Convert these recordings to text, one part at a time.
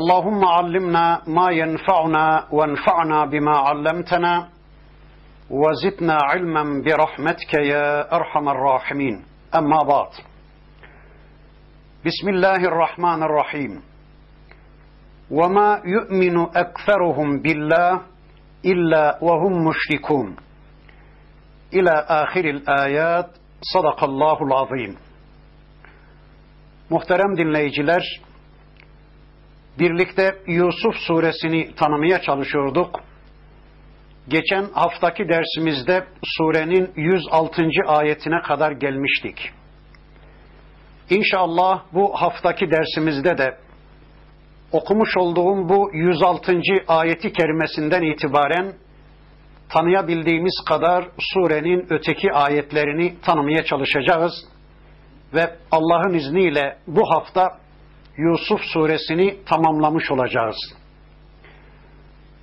اللهم علمنا ما ينفعنا وانفعنا بما علمتنا وزدنا علما برحمتك يا أرحم الراحمين أما بعد بسم الله الرحمن الرحيم وما يؤمن أكثرهم بالله إلا وهم مشركون إلى آخر الآيات Sadakallahul azim. Muhterem dinleyiciler, birlikte Yusuf suresini tanımaya çalışıyorduk. Geçen haftaki dersimizde surenin 106. ayetine kadar gelmiştik. İnşallah bu haftaki dersimizde de okumuş olduğum bu 106. ayeti kerimesinden itibaren tanıyabildiğimiz kadar surenin öteki ayetlerini tanımaya çalışacağız ve Allah'ın izniyle bu hafta Yusuf suresini tamamlamış olacağız.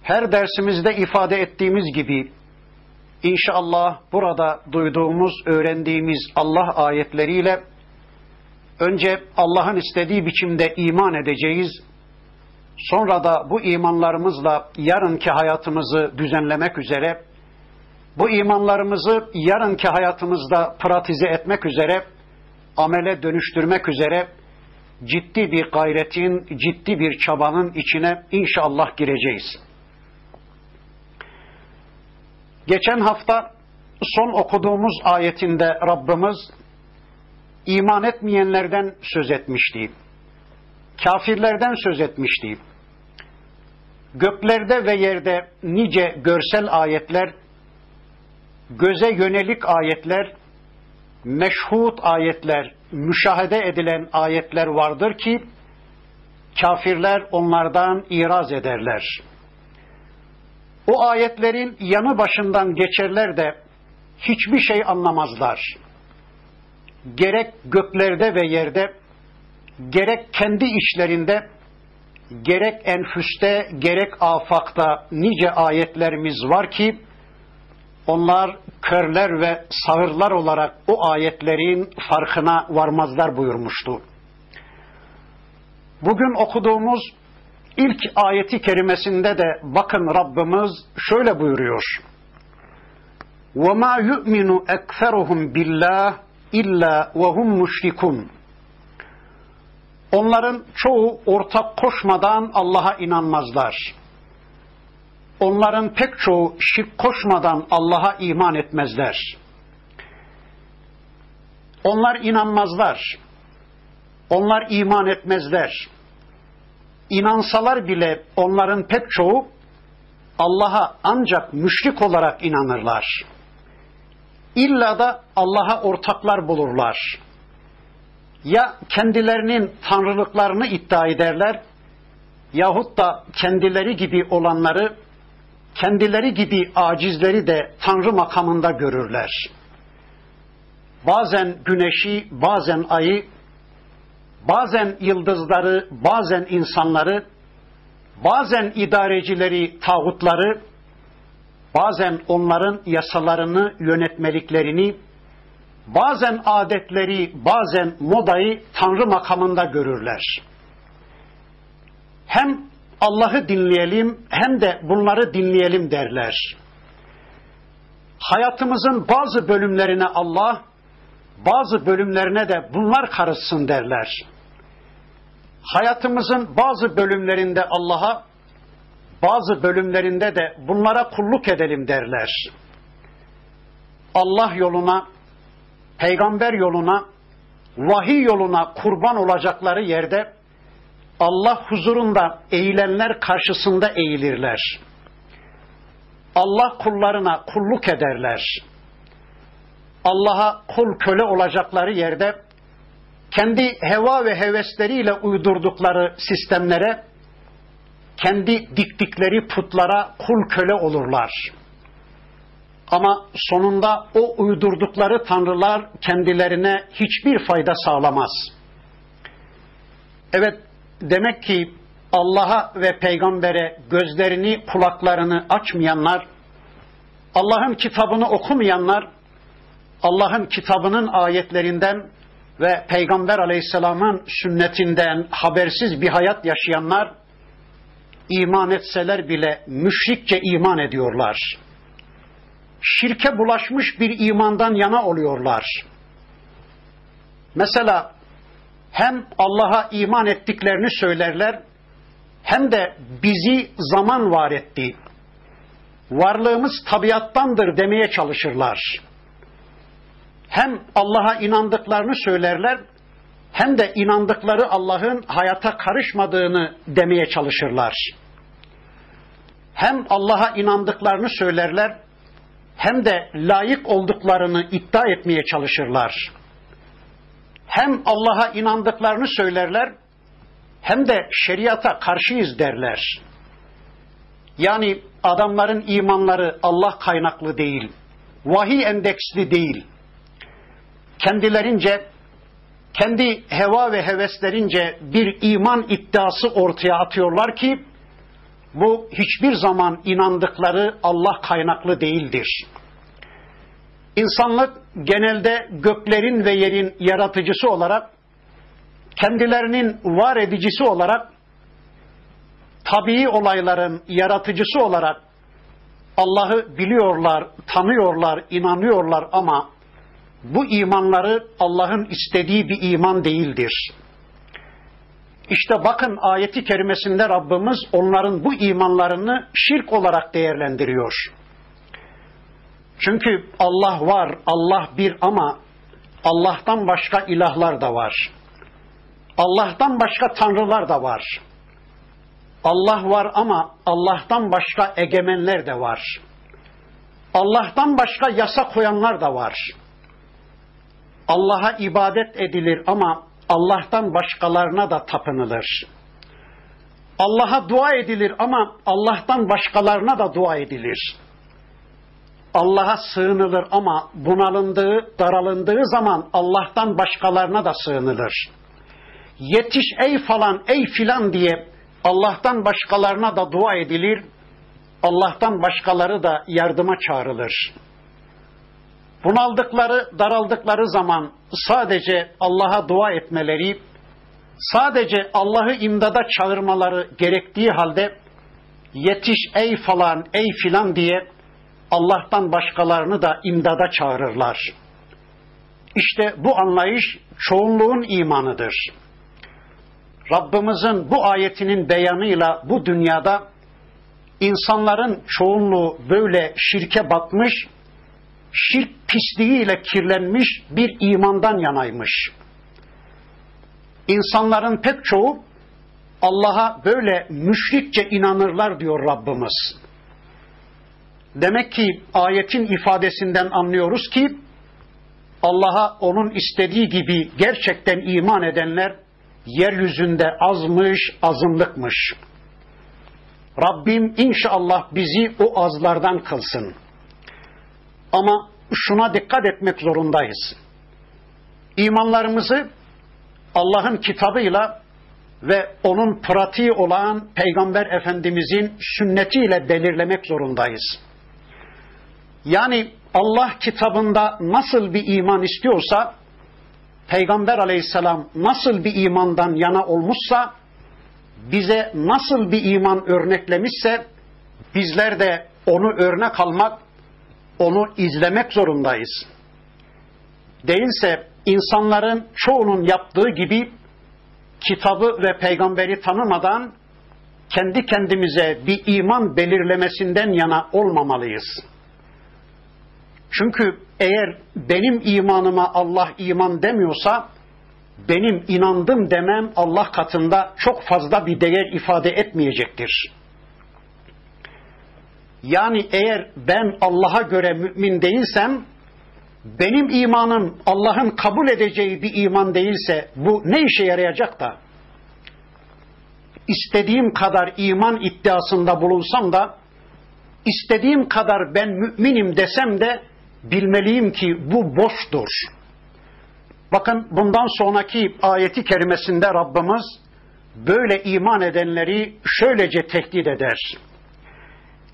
Her dersimizde ifade ettiğimiz gibi inşallah burada duyduğumuz, öğrendiğimiz Allah ayetleriyle önce Allah'ın istediği biçimde iman edeceğiz. Sonra da bu imanlarımızla yarınki hayatımızı düzenlemek üzere, bu imanlarımızı yarınki hayatımızda pratize etmek üzere, amele dönüştürmek üzere ciddi bir gayretin, ciddi bir çabanın içine inşallah gireceğiz. Geçen hafta son okuduğumuz ayetinde Rabbimiz iman etmeyenlerden söz etmişti. Kafirlerden söz etmişti. Göklerde ve yerde nice görsel ayetler, göze yönelik ayetler, meşhut ayetler, müşahede edilen ayetler vardır ki kafirler onlardan iraz ederler. O ayetlerin yanı başından geçerler de hiçbir şey anlamazlar. Gerek göklerde ve yerde, gerek kendi içlerinde, gerek enfüste, gerek afakta nice ayetlerimiz var ki, onlar körler ve sağırlar olarak o ayetlerin farkına varmazlar buyurmuştu. Bugün okuduğumuz ilk ayeti kerimesinde de bakın Rabbimiz şöyle buyuruyor. وَمَا يُؤْمِنُ اَكْثَرُهُمْ بِاللّٰهِ اِلَّا وَهُمْ مُشْرِكُونَ. Onların çoğu ortak koşmadan Allah'a inanmazlar. Onların pek çoğu şirk koşmadan Allah'a iman etmezler. Onlar inanmazlar. Onlar iman etmezler. İnansalar bile onların pek çoğu Allah'a ancak müşrik olarak inanırlar. İlla da Allah'a ortaklar bulurlar. Ya kendilerinin tanrılıklarını iddia ederler, yahut da kendileri gibi olanları, kendileri gibi acizleri de tanrı makamında görürler. Bazen güneşi, bazen ayı, bazen yıldızları, bazen insanları, bazen idarecileri, tağutları, bazen onların yasalarını, yönetmeliklerini, bazen adetleri, bazen modayı tanrı makamında görürler. Hem Allah'ı dinleyelim, hem de bunları dinleyelim derler. Hayatımızın bazı bölümlerine Allah, bazı bölümlerine de bunlar karışsın derler. Hayatımızın bazı bölümlerinde Allah'a, bazı bölümlerinde de bunlara kulluk edelim derler. Allah yoluna, Peygamber yoluna, vahiy yoluna kurban olacakları yerde Allah huzurunda eğilenler karşısında eğilirler. Allah kullarına kulluk ederler. Allah'a kul köle olacakları yerde kendi heva ve hevesleriyle uydurdukları sistemlere, kendi diktikleri putlara kul köle olurlar. Ama sonunda o uydurdukları tanrılar kendilerine hiçbir fayda sağlamaz. Evet, demek ki Allah'a ve peygambere gözlerini, kulaklarını açmayanlar, Allah'ın kitabını okumayanlar, Allah'ın kitabının ayetlerinden ve Peygamber Aleyhisselam'ın sünnetinden habersiz bir hayat yaşayanlar, iman etseler bile müşrikçe iman ediyorlar. Şirke bulaşmış bir imandan yana oluyorlar. Mesela hem Allah'a iman ettiklerini söylerler, hem de bizi zaman var etti, varlığımız tabiattandır demeye çalışırlar. Hem Allah'a inandıklarını söylerler, hem de inandıkları Allah'ın hayata karışmadığını demeye çalışırlar. Hem Allah'a inandıklarını söylerler, hem de layık olduklarını iddia etmeye çalışırlar. Hem Allah'a inandıklarını söylerler, hem de şeriata karşıyız derler. Yani adamların imanları Allah kaynaklı değil, vahiy endeksli değil. Kendilerince, kendi heva ve heveslerince bir iman iddiası ortaya atıyorlar ki, bu hiçbir zaman inandıkları Allah kaynaklı değildir. İnsanlık genelde göklerin ve yerin yaratıcısı olarak, kendilerinin var edicisi olarak, tabii olayların yaratıcısı olarak Allah'ı biliyorlar, tanıyorlar, inanıyorlar ama bu imanları Allah'ın istediği bir iman değildir. İşte bakın ayeti kerimesinde Rabbimiz onların bu imanlarını şirk olarak değerlendiriyor. Çünkü Allah var, Allah bir ama Allah'tan başka ilahlar da var. Allah'tan başka tanrılar da var. Allah var ama Allah'tan başka egemenler de var. Allah'tan başka yasa koyanlar da var. Allah'a ibadet edilir ama Allah'tan başkalarına da tapınılır. Allah'a dua edilir ama Allah'tan başkalarına da dua edilir. Allah'a sığınılır ama bunalındığı, daralındığı zaman Allah'tan başkalarına da sığınılır. Yetiş ey falan, ey filan diye Allah'tan başkalarına da dua edilir, Allah'tan başkaları da yardıma çağrılır. Bunaldıkları, daraldıkları zaman sadece Allah'a dua etmeleri, sadece Allah'ı imdada çağırmaları gerektiği halde yetiş ey falan, ey filan diye Allah'tan başkalarını da imdada çağırırlar. İşte bu anlayış çoğunluğun imanıdır. Rabbimizin bu ayetinin beyanıyla bu dünyada insanların çoğunluğu böyle şirke batmış, şirk pisliğiyle kirlenmiş bir imandan yanaymış. İnsanların pek çoğu Allah'a böyle müşrikçe inanırlar diyor Rabbimiz. Demek ki ayetin ifadesinden anlıyoruz ki Allah'a onun istediği gibi gerçekten iman edenler yeryüzünde azmış, azınlıkmış. Rabbim inşallah bizi o azlardan kılsın. Ama şuna dikkat etmek zorundayız. İmanlarımızı Allah'ın kitabıyla ve onun pratiği olan Peygamber Efendimizin sünnetiyle belirlemek zorundayız. Yani Allah kitabında nasıl bir iman istiyorsa, Peygamber Aleyhisselam nasıl bir imandan yana olmuşsa, bize nasıl bir iman örneklemişse, bizler de onu örnek almak, onu izlemek zorundayız. Değilse insanların çoğunun yaptığı gibi kitabı ve peygamberi tanımadan kendi kendimize bir iman belirlemesinden yana olmamalıyız. Çünkü eğer benim imanıma Allah iman demiyorsa, benim inandım demem Allah katında çok fazla bir değer ifade etmeyecektir. Yani eğer ben Allah'a göre mümin değilsem, benim imanım Allah'ın kabul edeceği bir iman değilse bu ne işe yarayacak da? istediğim kadar iman iddiasında bulunsam da, istediğim kadar ben müminim desem de bilmeliyim ki bu boştur. Bakın bundan sonraki ayeti kerimesinde Rabbimiz böyle iman edenleri şöylece tehdit eder.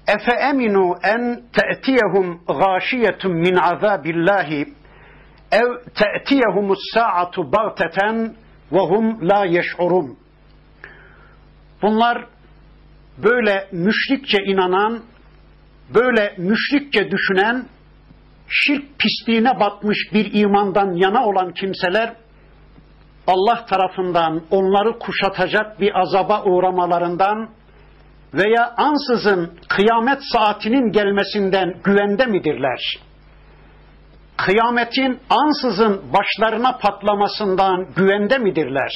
Efe eminu en te'tiyehum gâşiyetum min azâbillâhi ev te'tiyehumus sâ'atu bagteten ve hum la yeş'urun. Bunlar böyle müşrikçe inanan, böyle müşrikçe düşünen, şirk pisliğine batmış bir imandan yana olan kimseler, Allah tarafından onları kuşatacak bir azaba uğramalarından veya ansızın kıyamet saatinin gelmesinden güvende midirler? Kıyametin ansızın başlarına patlamasından güvende midirler?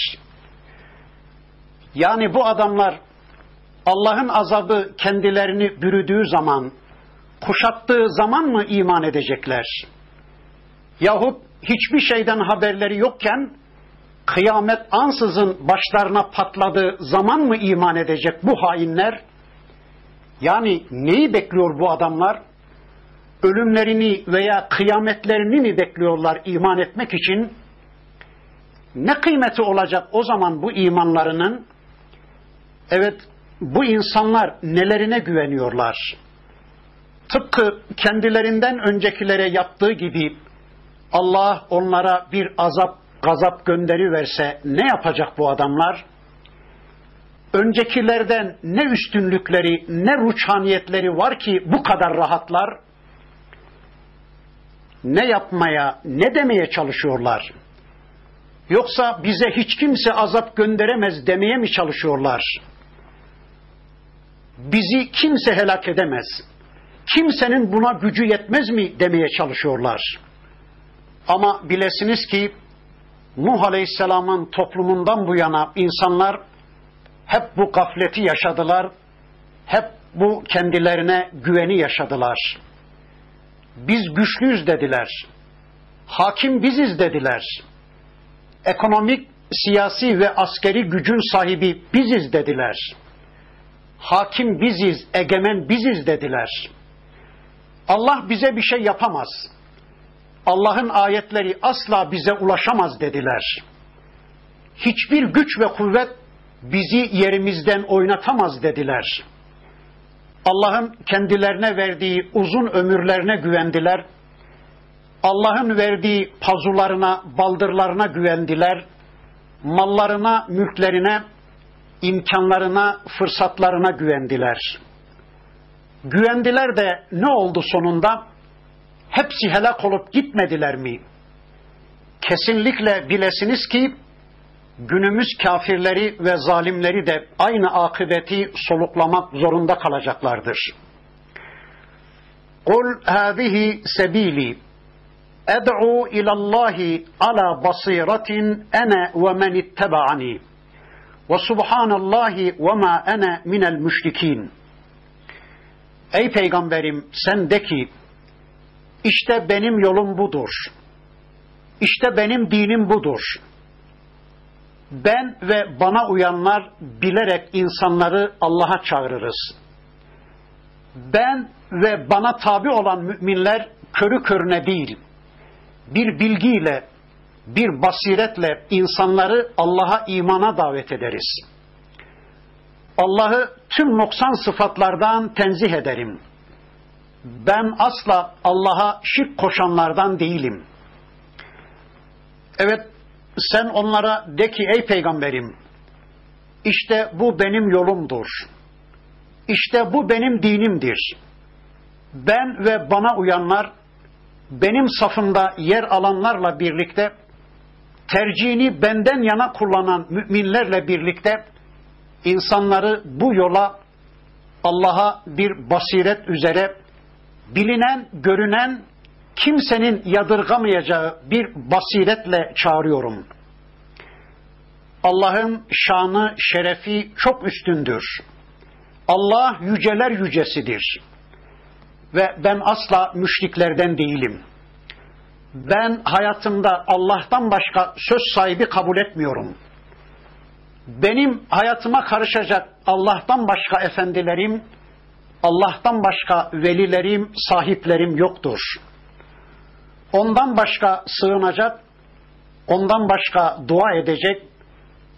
Yani bu adamlar Allah'ın azabı kendilerini bürüdüğü zaman, kuşattığı zaman mı iman edecekler? Yahut hiçbir şeyden haberleri yokken kıyamet ansızın başlarına patladığı zaman mı iman edecek bu hainler? Yani neyi bekliyor bu adamlar? Ölümlerini veya kıyametlerini mi bekliyorlar iman etmek için? Ne kıymeti olacak o zaman bu imanlarının? Evet, bu insanlar nelerine güveniyorlar? Tıpkı kendilerinden öncekilere yaptığı gibi Allah onlara bir gazap gönderiverse ne yapacak bu adamlar? Öncekilerden ne üstünlükleri, ne ruçhaniyetleri var ki bu kadar rahatlar? Ne yapmaya, ne demeye çalışıyorlar? Yoksa bize hiç kimse azap gönderemez demeye mi çalışıyorlar? Bizi kimse helak edemez, kimsenin buna gücü yetmez mi demeye çalışıyorlar. Ama bilesiniz ki Nuh Aleyhisselam'ın toplumundan bu yana insanlar hep bu gafleti yaşadılar, hep bu kendilerine güveni yaşadılar. Biz güçlüyüz dediler, hakim biziz dediler, ekonomik, siyasi ve askeri gücün sahibi biziz dediler, hakim biziz, egemen biziz dediler. Allah bize bir şey yapamaz, Allah'ın ayetleri asla bize ulaşamaz dediler. Hiçbir güç ve kuvvet bizi yerimizden oynatamaz dediler. Allah'ın kendilerine verdiği uzun ömürlerine güvendiler. Allah'ın verdiği pazularına, baldırlarına güvendiler. Mallarına, mülklerine, imkanlarına, fırsatlarına güvendiler. Güvendiler de ne oldu sonunda? Hepsi helak olup gitmediler mi? Kesinlikle bilesiniz ki günümüz kafirleri ve zalimleri de aynı akıbeti soluklamak zorunda kalacaklardır. Kul hâzihi sebîlî ed'û ilallâhi alâ basîratin ene ve men ittebe'anî ve subhânallâhi ve mâ ene minel müşrikîn. Ey peygamberim, sen de ki İşte benim yolum budur. İşte benim dinim budur. Ben ve bana uyanlar bilerek insanları Allah'a çağırırız. Ben ve bana tabi olan müminler körü körüne değil, bir bilgiyle, bir basiretle insanları Allah'a imana davet ederiz. Allah'ı tüm noksan sıfatlardan tenzih ederim. Ben asla Allah'a şirk koşanlardan değilim. Evet, sen onlara de ki ey peygamberim, işte bu benim yolumdur. İşte bu benim dinimdir. Ben ve bana uyanlar, benim safımda yer alanlarla birlikte, tercihini benden yana kullanan müminlerle birlikte, insanları bu yola, Allah'a bir basiret üzere, bilinen, görünen, kimsenin yadırgamayacağı bir basiretle çağırıyorum. Allah'ın şanı, şerefi çok üstündür. Allah yüceler yücesidir. Ve ben asla müşriklerden değilim. Ben hayatımda Allah'tan başka söz sahibi kabul etmiyorum. benim hayatıma karışacak Allah'tan başka efendilerim, Allah'tan başka velilerim, sahiplerim yoktur. Ondan başka sığınacak, ondan başka dua edecek,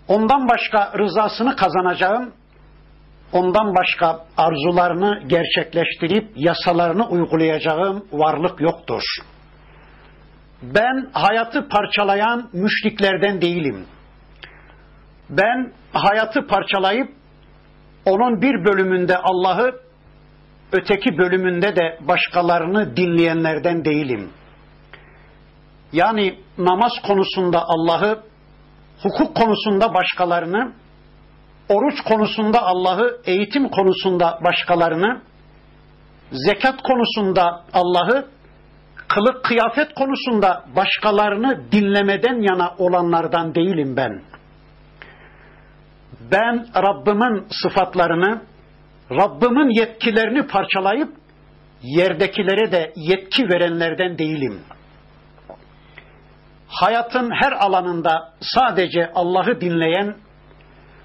ondan başka rızasını kazanacağım, ondan başka arzularını gerçekleştirip yasalarını uygulayacağım varlık yoktur. Ben hayatı parçalayan müşriklerden değilim. Ben hayatı parçalayıp onun bir bölümünde Allah'ı, öteki bölümünde de başkalarını dinleyenlerden değilim. Yani namaz konusunda Allah'ı, hukuk konusunda başkalarını, oruç konusunda Allah'ı, eğitim konusunda başkalarını, zekat konusunda Allah'ı, kılık kıyafet konusunda başkalarını dinlemeden yana olanlardan değilim ben. Ben Rabbimin sıfatlarını, Rabbimin yetkilerini parçalayıp yerdekilere de yetki verenlerden değilim. Hayatın her alanında sadece Allah'ı dinleyen,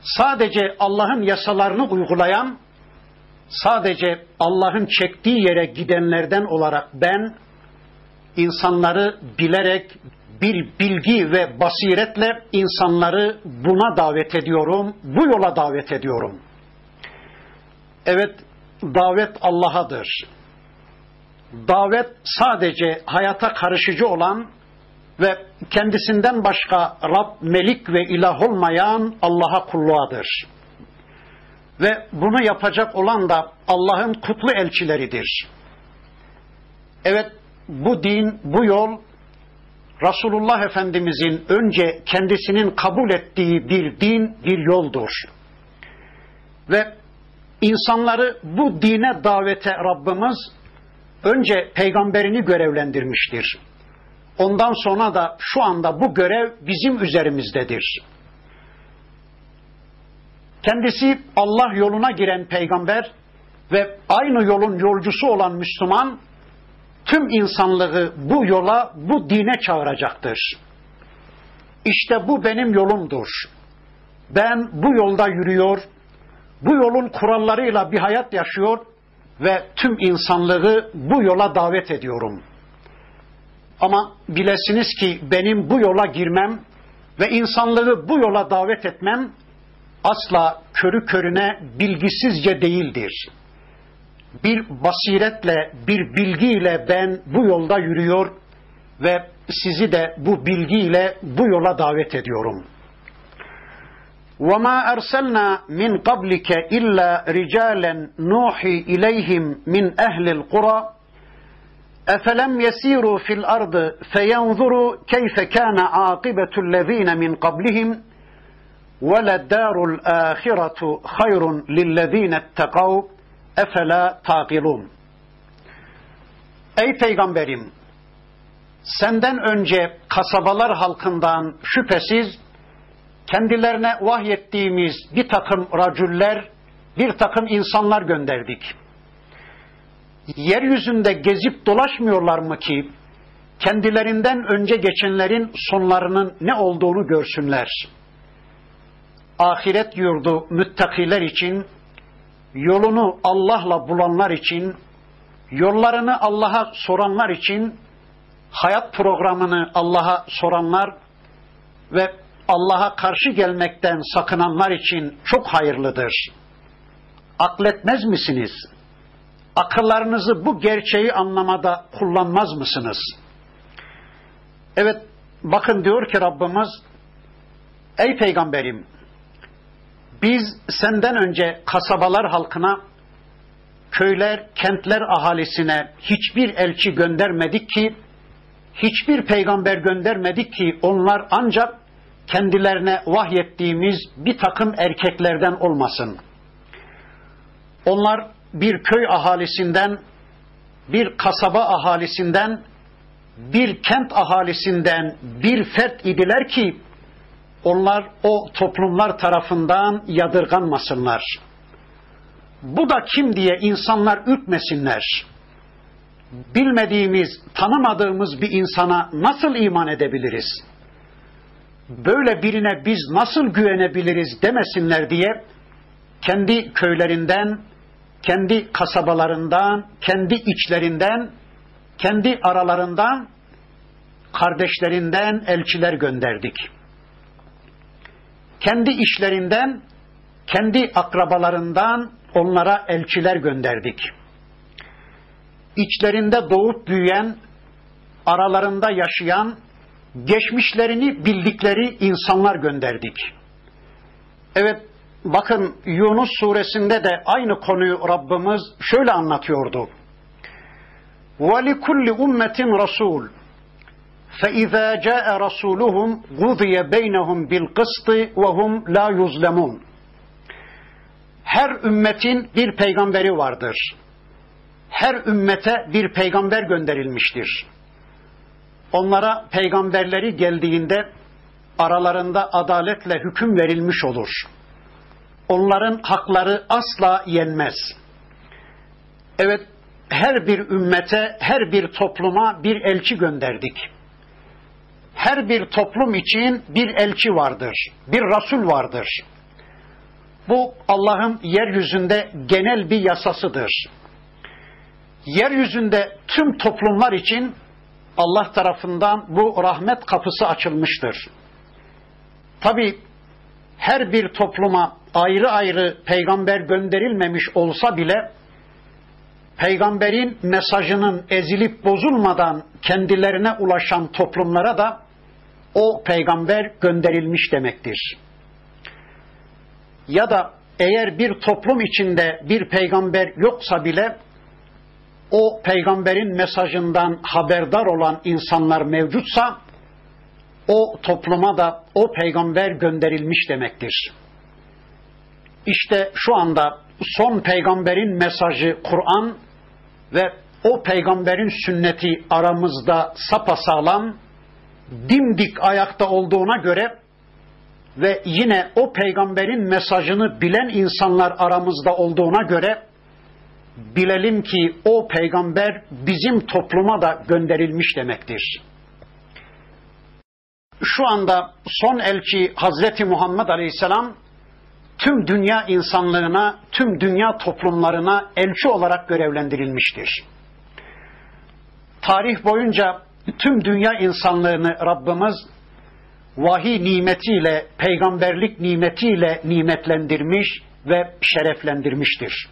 sadece Allah'ın yasalarını uygulayan, sadece Allah'ın çektiği yere gidenlerden olarak ben, insanları bilerek bir bilgi ve basiretle insanları buna davet ediyorum, bu yola davet ediyorum. Evet, davet Allah'adır. Davet sadece hayata karışıcı olan ve kendisinden başka Rab, Melik ve ilah olmayan Allah'a kulluğadır. Ve bunu yapacak olan da Allah'ın kutlu elçileridir. Evet, bu din, bu yol Resulullah Efendimizin önce kendisinin kabul ettiği bir din, bir yoldur. Ve insanları bu dine davete Rabbimiz önce peygamberini görevlendirmiştir. Ondan sonra da şu anda bu görev bizim üzerimizdedir. Kendisi Allah yoluna giren peygamber ve aynı yolun yolcusu olan Müslüman, tüm insanlığı bu yola, bu dine çağıracaktır. İşte bu benim yolumdur. Ben bu yolda yürüyor, bu yolun kurallarıyla bir hayat yaşıyor ve tüm insanlığı bu yola davet ediyorum. Ama bilesiniz ki benim bu yola girmem ve insanlığı bu yola davet etmem asla körü körüne bilgisizce değildir. Bir basiretle, bir bilgiyle ben bu yolda yürüyor ve sizi de bu bilgiyle bu yola davet ediyorum. وَمَا أَرْسَلْنَا مِنْ قَبْلِكَ إِلَّا رِجَالًا نُوحِي إِلَيْهِمْ مِنْ أَهْلِ الْقُرَى أَفَلَمْ يَسِيرُوا فِي الْأَرْضِ فَيَنْظُرُوا كَيْفَ كَانَ عَاقِبَةُ الَّذ۪ينَ مِنْ قَبْلِهِمْ وَلَدَّارُ الْآخِرَةُ خَيْرٌ لِلَّذ۪ينَ اتَّقَوْا اَفَلَا تَعْقِلُونَ. Ey Peygamberim! Senden önce kasabalar halkından şüphesiz kendilerine vahyettiğimiz bir takım racüller, bir takım insanlar gönderdik. Yeryüzünde gezip dolaşmıyorlar mı ki kendilerinden önce geçenlerin sonlarının ne olduğunu görsünler? Ahiret yurdu müttakiler için, yolunu Allah'la bulanlar için, yollarını Allah'a soranlar için, hayat programını Allah'a soranlar ve Allah'a karşı gelmekten sakınanlar için çok hayırlıdır. Akletmez misiniz? Akıllarınızı bu gerçeği anlamada kullanmaz mısınız? Evet, bakın diyor ki Rabbimiz, ey Peygamberim, biz senden önce kasabalar halkına, köyler, kentler ahalisine hiçbir elçi göndermedik ki, hiçbir peygamber göndermedik ki onlar ancak kendilerine vahyettiğimiz bir takım erkeklerden olmasın. Onlar bir köy ahalisinden, bir kasaba ahalisinden, bir kent ahalisinden bir fert idiler ki, onlar o toplumlar tarafından yadırganmasınlar. Bu da kim diye insanlar ürkmesinler. Bilmediğimiz, tanımadığımız bir insana nasıl iman edebiliriz? böyle birine biz nasıl güvenebiliriz demesinler diye kendi köylerinden, kendi kasabalarından, kendi içlerinden, kendi aralarından, kardeşlerinden elçiler gönderdik. Kendi işlerinden, kendi akrabalarından onlara elçiler gönderdik. İçlerinde doğup büyüyen, aralarında yaşayan, geçmişlerini bildikleri insanlar gönderdik. Evet, bakın Yunus suresinde de aynı konuyu Rabbimiz şöyle anlatıyordu. وَلِكُلِّ اُمَّةٍ رَسُولٍ فَاِذَا جَاءَ رَسُولُهُمْ غُذِيَ بَيْنَهُمْ بِالْقِسْطِ وَهُمْ لَا يُزْلَمُونَ. Her ümmetin bir peygamberi vardır. Her ümmete bir peygamber gönderilmiştir. Onlara peygamberleri geldiğinde aralarında adaletle hüküm verilmiş olur. Onların hakları asla yenmez. Evet, her bir ümmete, her bir topluma bir elçi gönderdik. Her bir toplum için bir elçi vardır, bir Resul vardır. Bu Allah'ın yeryüzünde genel bir yasasıdır. Yeryüzünde tüm toplumlar için Allah tarafından bu rahmet kapısı açılmıştır. Tabii her bir topluma ayrı ayrı peygamber gönderilmemiş olsa bile peygamberin mesajının ezilip bozulmadan kendilerine ulaşan toplumlara da o peygamber gönderilmiş demektir. Ya da eğer bir toplum içinde bir peygamber yoksa bile o peygamberin mesajından haberdar olan insanlar mevcutsa o topluma da o peygamber gönderilmiş demektir. İşte şu anda son peygamberin mesajı Kur'an ve o peygamberin sünneti aramızda sapasağlam, dimdik ayakta olduğuna göre ve yine o peygamberin mesajını bilen insanlar aramızda olduğuna göre bilelim ki o peygamber bizim topluma da gönderilmiş demektir. Şu anda son elçi Hazreti Muhammed Aleyhisselam tüm dünya insanlığına, tüm dünya toplumlarına elçi olarak görevlendirilmiştir. Tarih boyunca tüm dünya insanlığını Rabbimiz vahiy nimetiyle, peygamberlik nimetiyle nimetlendirmiş ve şereflendirmiştir.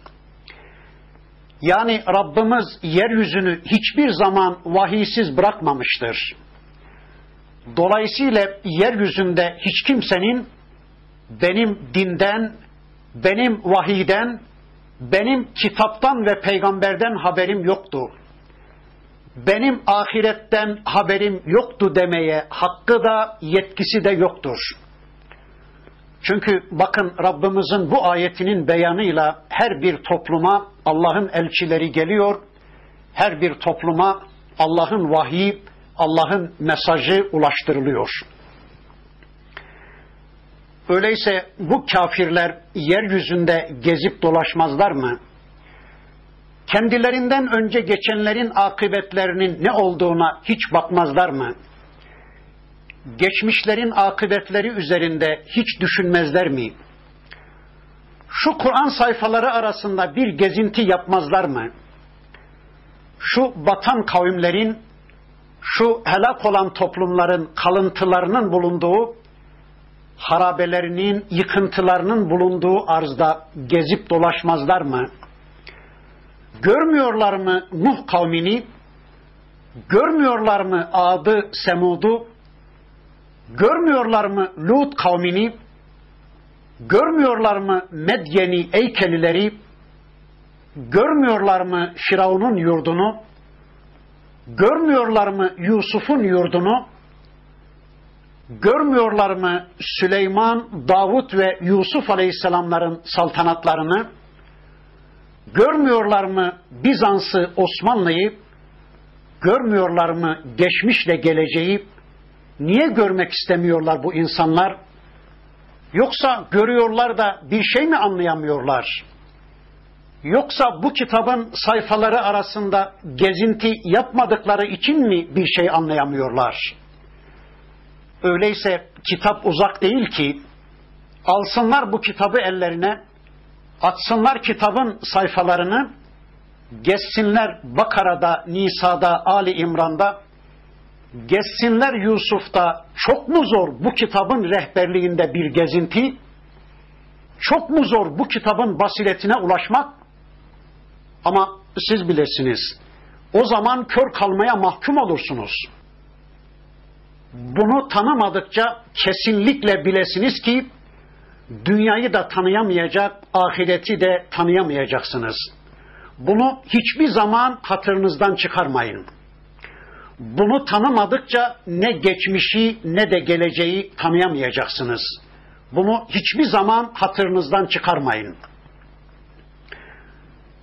Yani Rabbimiz yeryüzünü hiçbir zaman vahiysiz bırakmamıştır. Dolayısıyla yeryüzünde hiç kimsenin benim dinden, benim vahiyden, benim kitaptan ve peygamberden haberim yoktu, benim ahiretten haberim yoktu demeye hakkı da yetkisi de yoktur. Çünkü bakın Rabbimizin bu ayetinin beyanıyla her bir topluma Allah'ın elçileri geliyor, her bir topluma Allah'ın vahyi, Allah'ın mesajı ulaştırılıyor. Öyleyse bu kafirler yeryüzünde gezip dolaşmazlar mı? Kendilerinden önce geçenlerin akıbetlerinin ne olduğuna hiç bakmazlar mı? Geçmişlerin akıbetleri üzerinde hiç düşünmezler mi? Şu Kur'an sayfaları arasında bir gezinti yapmazlar mı? Şu batan kavimlerin, şu helak olan toplumların kalıntılarının bulunduğu, harabelerinin, yıkıntılarının bulunduğu arzda gezip dolaşmazlar mı? Görmüyorlar mı Nuh kavmini? Görmüyorlar mı Ad'ı, Semud'u? Görmüyorlar mı Lut kavmini? Görmüyorlar mı Medyen'i, Eykelileri? Görmüyorlar mı Firavun'un yurdunu? Görmüyorlar mı Yusuf'un yurdunu? Görmüyorlar mı Süleyman, Davut ve Yusuf Aleyhisselamların saltanatlarını? Görmüyorlar mı Bizans'ı, Osmanlı'yı? Görmüyorlar mı geçmişle geleceği? Niye görmek istemiyorlar bu insanlar? Yoksa görüyorlar da bir şey mi anlayamıyorlar? Yoksa bu kitabın sayfaları arasında gezinti yapmadıkları için mi bir şey anlayamıyorlar? Öyleyse kitap uzak değil ki, alsınlar bu kitabı ellerine, açsınlar kitabın sayfalarını, gezsinler Bakara'da, Nisa'da, Ali İmran'da, gezsinler Yusuf'ta. Çok mu zor bu kitabın rehberliğinde bir gezinti? Çok mu zor bu kitabın basiretine ulaşmak? Ama siz bilirsiniz. O zaman kör kalmaya mahkum olursunuz. Bunu tanımadıkça kesinlikle bilesiniz ki dünyayı da tanıyamayacak, ahireti de tanıyamayacaksınız. Bunu hiçbir zaman hatırınızdan çıkarmayın. Bunu tanımadıkça ne geçmişi ne de geleceği tanıyamayacaksınız. Bunu hiçbir zaman hatırınızdan çıkarmayın.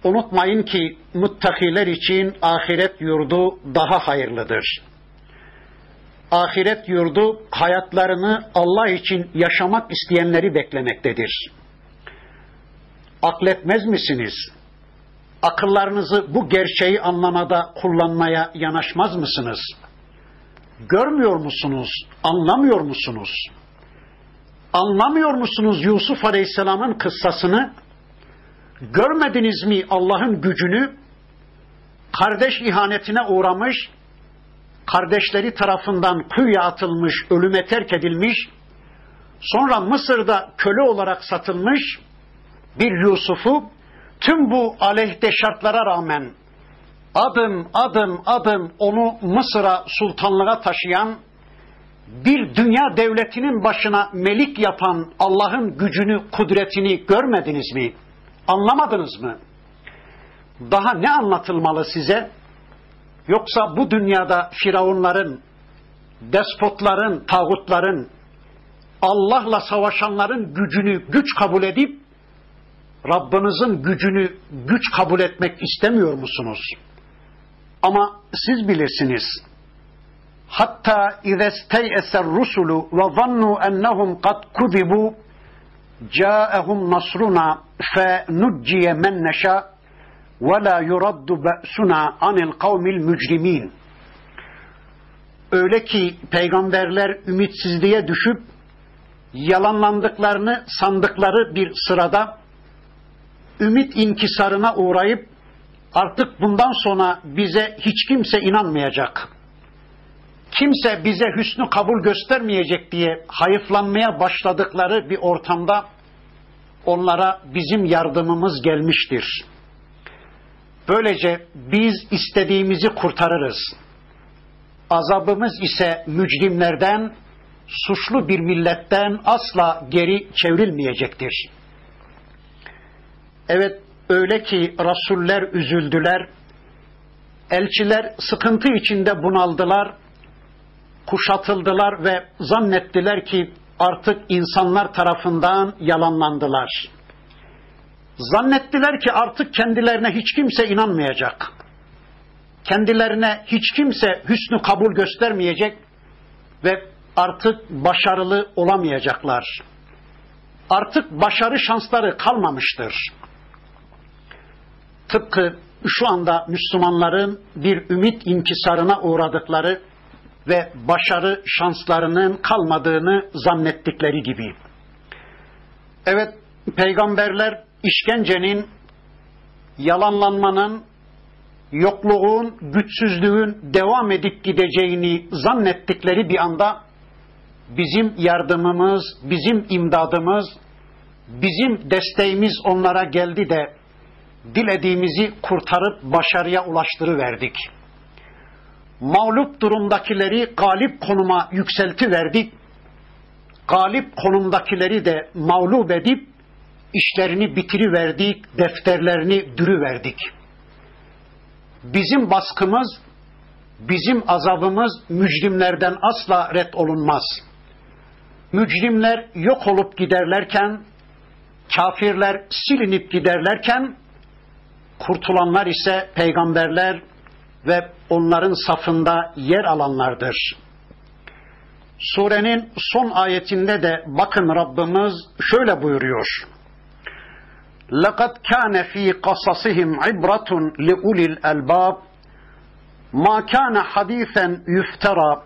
Unutmayın ki muttakiler için ahiret yurdu daha hayırlıdır. Ahiret yurdu hayatlarını Allah için yaşamak isteyenleri beklemektedir. Akletmez misiniz? Akıllarınızı bu gerçeği anlamada kullanmaya yanaşmaz mısınız? Görmüyor musunuz? Anlamıyor musunuz? Anlamıyor musunuz Yusuf Aleyhisselam'ın kıssasını? Görmediniz mi Allah'ın gücünü? Kardeş ihanetine uğramış, kardeşleri tarafından kuyuya atılmış, ölüme terk edilmiş, sonra Mısır'da köle olarak satılmış bir Yusuf'u tüm bu aleyhte şartlara rağmen adım adım onu Mısır'a sultanlığa taşıyan, bir dünya devletinin başına melik yapan Allah'ın gücünü, kudretini görmediniz mi? Anlamadınız mı? Daha ne anlatılmalı size? Yoksa bu dünyada firavunların, despotların, tağutların, Allah'la savaşanların gücünü güç kabul edip, Rabbinizin gücünü güç kabul etmek istemiyor musunuz? Ama siz bilirsiniz. Hatta izesteyser rusulu ve zannu ennehum kad kuzibu ca'ahum nasruna fe nucciye men neşa ve la yuraddu ba'suna anil kavmil mücrimin. Öyle ki peygamberler ümitsizliğe düşüp yalanlandıklarını sandıkları bir sırada ümit inkisarına uğrayıp artık bundan sonra bize hiç kimse inanmayacak, kimse bize hüsnü kabul göstermeyecek diye hayıflanmaya başladıkları bir ortamda onlara bizim yardımımız gelmiştir. Böylece biz istediğimizi kurtarırız. Azabımız ise mücrimlerden, suçlu bir milletten asla geri çevrilmeyecektir. Evet, öyle ki rasuller üzüldüler, elçiler sıkıntı içinde bunaldılar, kuşatıldılar ve zannettiler ki artık insanlar tarafından yalanlandılar. Zannettiler ki artık kendilerine hiç kimse inanmayacak, kendilerine hiç kimse hüsnü kabul göstermeyecek ve artık başarılı olamayacaklar. Artık başarı şansları kalmamıştır. Tıpkı şu anda Müslümanların bir ümit inkisarına uğradıkları ve başarı şanslarının kalmadığını zannettikleri gibi. Evet, peygamberler işkencenin, yalanlanmanın, yokluğun, güçsüzlüğün devam edip gideceğini zannettikleri bir anda bizim yardımımız, bizim imdadımız, bizim desteğimiz onlara geldi de dilediğimizi kurtarıp başarıya ulaştırıverdik. Mağlup durumdakileri galip konuma yükseltiverdik. Galip konumdakileri de mağlup edip işlerini bitiriverdik, defterlerini dürüverdik. Bizim baskımız, bizim azabımız mücrimlerden asla ret olunmaz. Mücrimler yok olup giderlerken, kafirler silinip giderlerken, kurtulanlar ise peygamberler ve onların safında yer alanlardır. Surenin son ayetinde de bakın Rabbimiz şöyle buyuruyor. لَقَدْ كَانَ ف۪ي قَصَصِهِمْ عِبْرَةٌ لِعُلِ الْاَلْبَابِ مَا كَانَ حَد۪يثًا يُفْتَرَى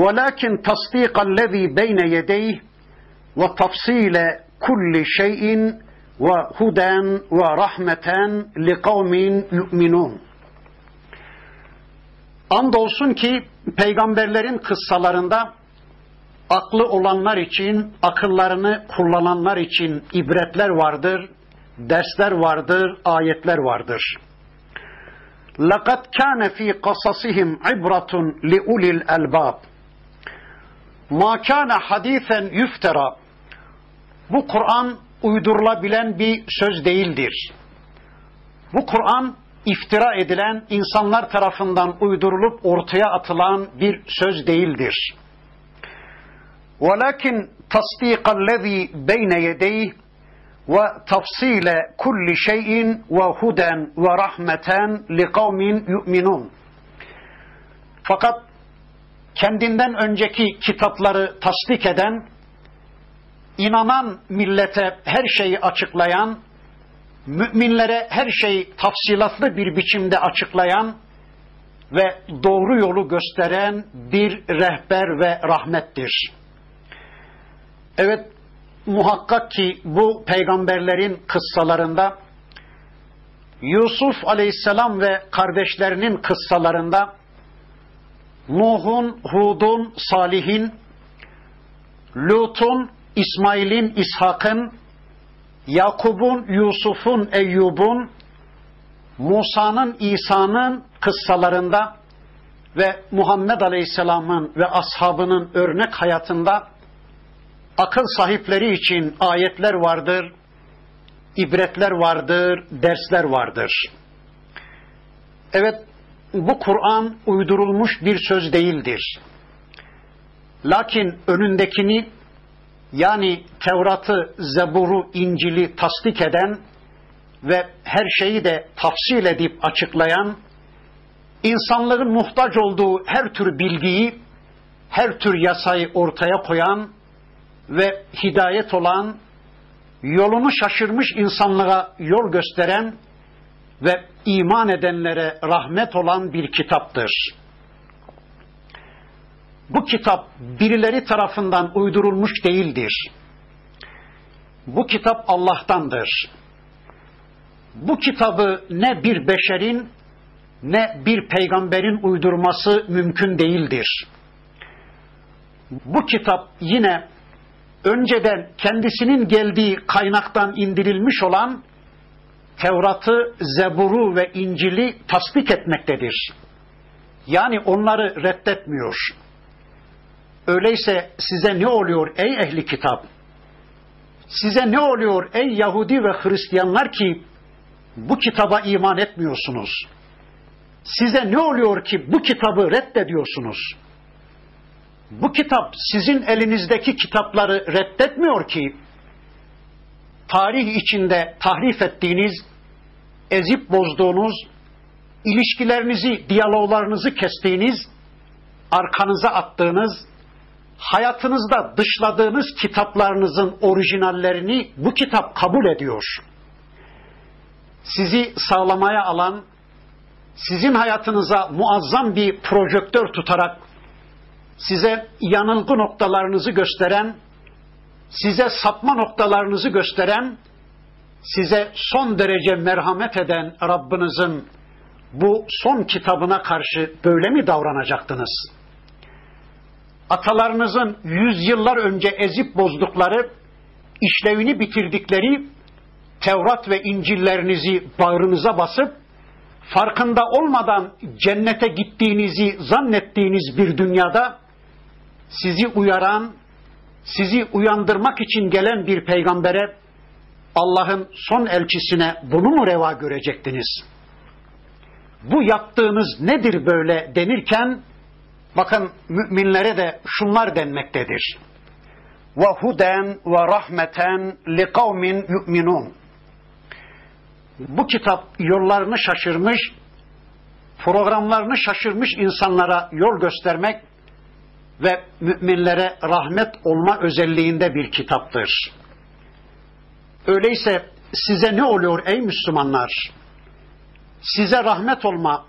وَلَكِنْ تَصْدِيقَ الَّذ۪ي بَيْنَ يَدَيْهِ وَتَفْصِيلَ كُلِّ شَيْءٍ وَهُدًا وَرَحْمَةً لِقَوْمٍ يُؤْمِنُونَ. Andolsun ki peygamberlerin kıssalarında aklı olanlar için, akıllarını kullananlar için ibretler vardır, dersler vardır, ayetler vardır. لَقَدْ كَانَ ف۪ي قَصَصِهِمْ عِبْرَةٌ لِعُلِ الْاَلْبَابِ. مَا كَانَ حَد۪يثًا يُفْتَرَى. Bu Kur'an uydurulabilen bir söz değildir. Bu Kur'an iftira edilen, insanlar tarafından uydurulup ortaya atılan bir söz değildir. وَلَكِنْ تَصْدِيقَ الَّذ۪ي بَيْنَ يَدَيْهِ وَتَفْصِيلَ كُلِّ شَيْءٍ وَهُدًا وَرَحْمَةً لِقَوْمٍ يُؤْمِنُونَ. Fakat kendinden önceki kitapları tasdik eden, inanan millete her şeyi açıklayan, müminlere her şeyi tafsilatlı bir biçimde açıklayan ve doğru yolu gösteren bir rehber ve rahmettir. Evet, muhakkak ki bu peygamberlerin kıssalarında, Yusuf aleyhisselam ve kardeşlerinin kıssalarında, Nuh'un, Hud'un, Salih'in, Lut'un, İsmail'in, İshak'ın, Yakub'un, Yusuf'un, Eyyub'un, Musa'nın, İsa'nın kıssalarında ve Muhammed aleyhisselamın ve ashabının örnek hayatında akıl sahipleri için ayetler vardır, ibretler vardır, dersler vardır. Evet, bu Kur'an uydurulmuş bir söz değildir. Lakin önündekini, yani Tevrat'ı, Zebur'u, İncil'i tasdik eden ve her şeyi de tafsil edip açıklayan, insanların muhtaç olduğu her tür bilgiyi, her tür yasayı ortaya koyan ve hidayet olan, yolunu şaşırmış insanlara yol gösteren ve iman edenlere rahmet olan bir kitaptır. Bu kitap birileri tarafından uydurulmuş değildir. Bu kitap Allah'tandır. Bu kitabı ne bir beşerin ne bir peygamberin uydurması mümkün değildir. Bu kitap yine önceden kendisinin geldiği kaynaktan indirilmiş olan Tevrat'ı, Zebur'u ve İncil'i tasdik etmektedir. Yani onları reddetmiyor. Öyleyse size ne oluyor ey ehli kitap? Size ne oluyor ey Yahudi ve Hristiyanlar ki bu kitaba iman etmiyorsunuz? Size ne oluyor ki bu kitabı reddediyorsunuz? Bu kitap sizin elinizdeki kitapları reddetmiyor ki, tarih içinde tahrif ettiğiniz, ezip bozduğunuz, ilişkilerinizi, diyaloglarınızı kestiğiniz, arkanıza attığınız, hayatınızda dışladığınız kitaplarınızın orijinallerini bu kitap kabul ediyor. Sizi sağlamaya alan, sizin hayatınıza muazzam bir projektör tutarak size yanılgı noktalarınızı gösteren, size sapma noktalarınızı gösteren, size son derece merhamet eden Rabbinizin bu son kitabına karşı böyle mi davranacaktınız? Atalarınızın yüzyıllar önce ezip bozdukları, işlevini bitirdikleri Tevrat ve İncillerinizi bağrınıza basıp, farkında olmadan cennete gittiğinizi zannettiğiniz bir dünyada, sizi uyaran, sizi uyandırmak için gelen bir peygambere, Allah'ın son elçisine bunu mu reva görecektiniz? Bu yaptığınız nedir böyle denirken, bakın müminlere de şunlar denmektedir. وَهُدًا وَرَحْمَةً لِقَوْمٍ يُؤْمِنُونَ. Bu kitap yollarını şaşırmış, programlarını şaşırmış insanlara yol göstermek ve müminlere rahmet olma özelliğinde bir kitaptır. Öyleyse size ne oluyor ey Müslümanlar? Size rahmet olma,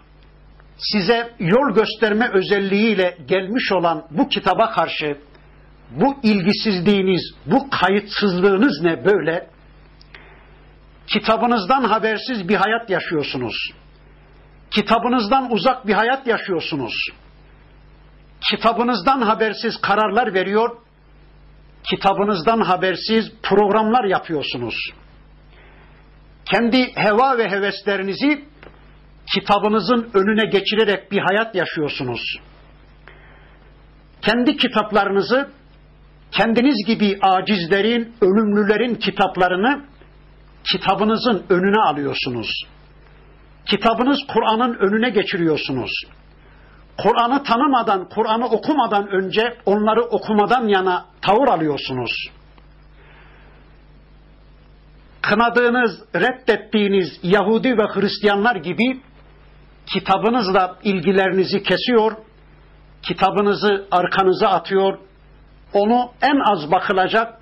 size yol gösterme özelliğiyle gelmiş olan bu kitaba karşı bu ilgisizliğiniz, bu kayıtsızlığınız ne böyle? Kitabınızdan habersiz bir hayat yaşıyorsunuz. Kitabınızdan uzak bir hayat yaşıyorsunuz. Kitabınızdan habersiz kararlar veriyor, kitabınızdan habersiz programlar yapıyorsunuz. Kendi heva ve heveslerinizi kitabınızın önüne geçirerek bir hayat yaşıyorsunuz. Kendi kitaplarınızı, kendiniz gibi acizlerin, ölümlülerin kitaplarını kitabınızın önüne alıyorsunuz. Kitabınız Kur'an'ın önüne geçiriyorsunuz. Kur'an'ı tanımadan, Kur'an'ı okumadan önce onları okumadan yana tavır alıyorsunuz. Kınadığınız, reddettiğiniz Yahudi ve Hristiyanlar gibi kitabınızla ilgilerinizi kesiyor, kitabınızı arkanıza atıyor, onu en az bakılacak,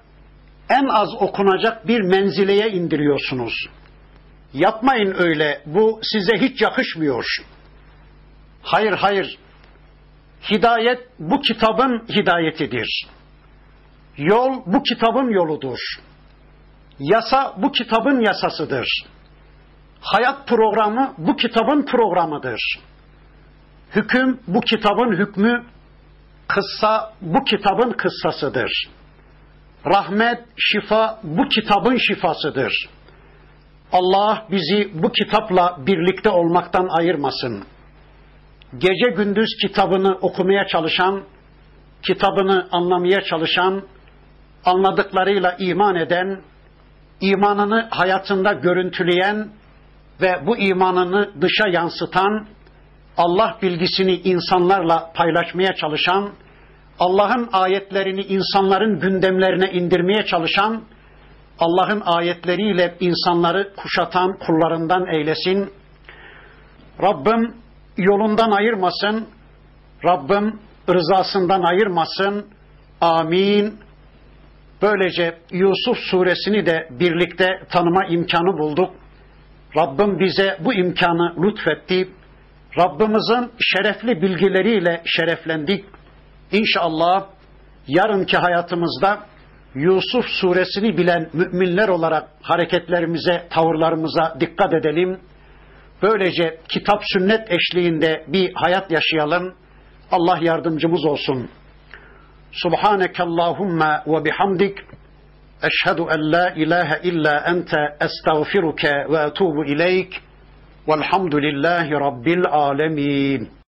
en az okunacak bir menzileye indiriyorsunuz. Yapmayın öyle, bu size hiç yakışmıyor. Hayır, hayır. Hidayet bu kitabın hidayetidir. Yol bu kitabın yoludur. Yasa bu kitabın yasasıdır. Hayat programı bu kitabın programıdır. Hüküm bu kitabın hükmü, kıssa bu kitabın kıssasıdır. Rahmet, şifa bu kitabın şifasıdır. Allah bizi bu kitapla birlikte olmaktan ayırmasın. Gece gündüz kitabını okumaya çalışan, kitabını anlamaya çalışan, anladıklarıyla iman eden, imanını hayatında görüntüleyen ve bu imanını dışa yansıtan, Allah bilgisini insanlarla paylaşmaya çalışan, Allah'ın ayetlerini insanların gündemlerine indirmeye çalışan, Allah'ın ayetleriyle insanları kuşatan kullarından eylesin. Rabbim yolundan ayırmasın, Rabbim rızasından ayırmasın. Amin. Böylece Yusuf suresini de birlikte tanıma imkanı bulduk. Rabbim bize bu imkanı lütfetti. Rabbimizin şerefli bilgileriyle şereflendik. İnşallah yarınki hayatımızda Yusuf suresini bilen müminler olarak hareketlerimize, tavırlarımıza dikkat edelim. Böylece kitap sünnet eşliğinde bir hayat yaşayalım. Allah yardımcımız olsun. Subhanekallahumma ve bihamdik. Eşhedü en la ilahe illa ente estağfiruke ve etubu ileyk. Velhamdülillahi rabbil alemin.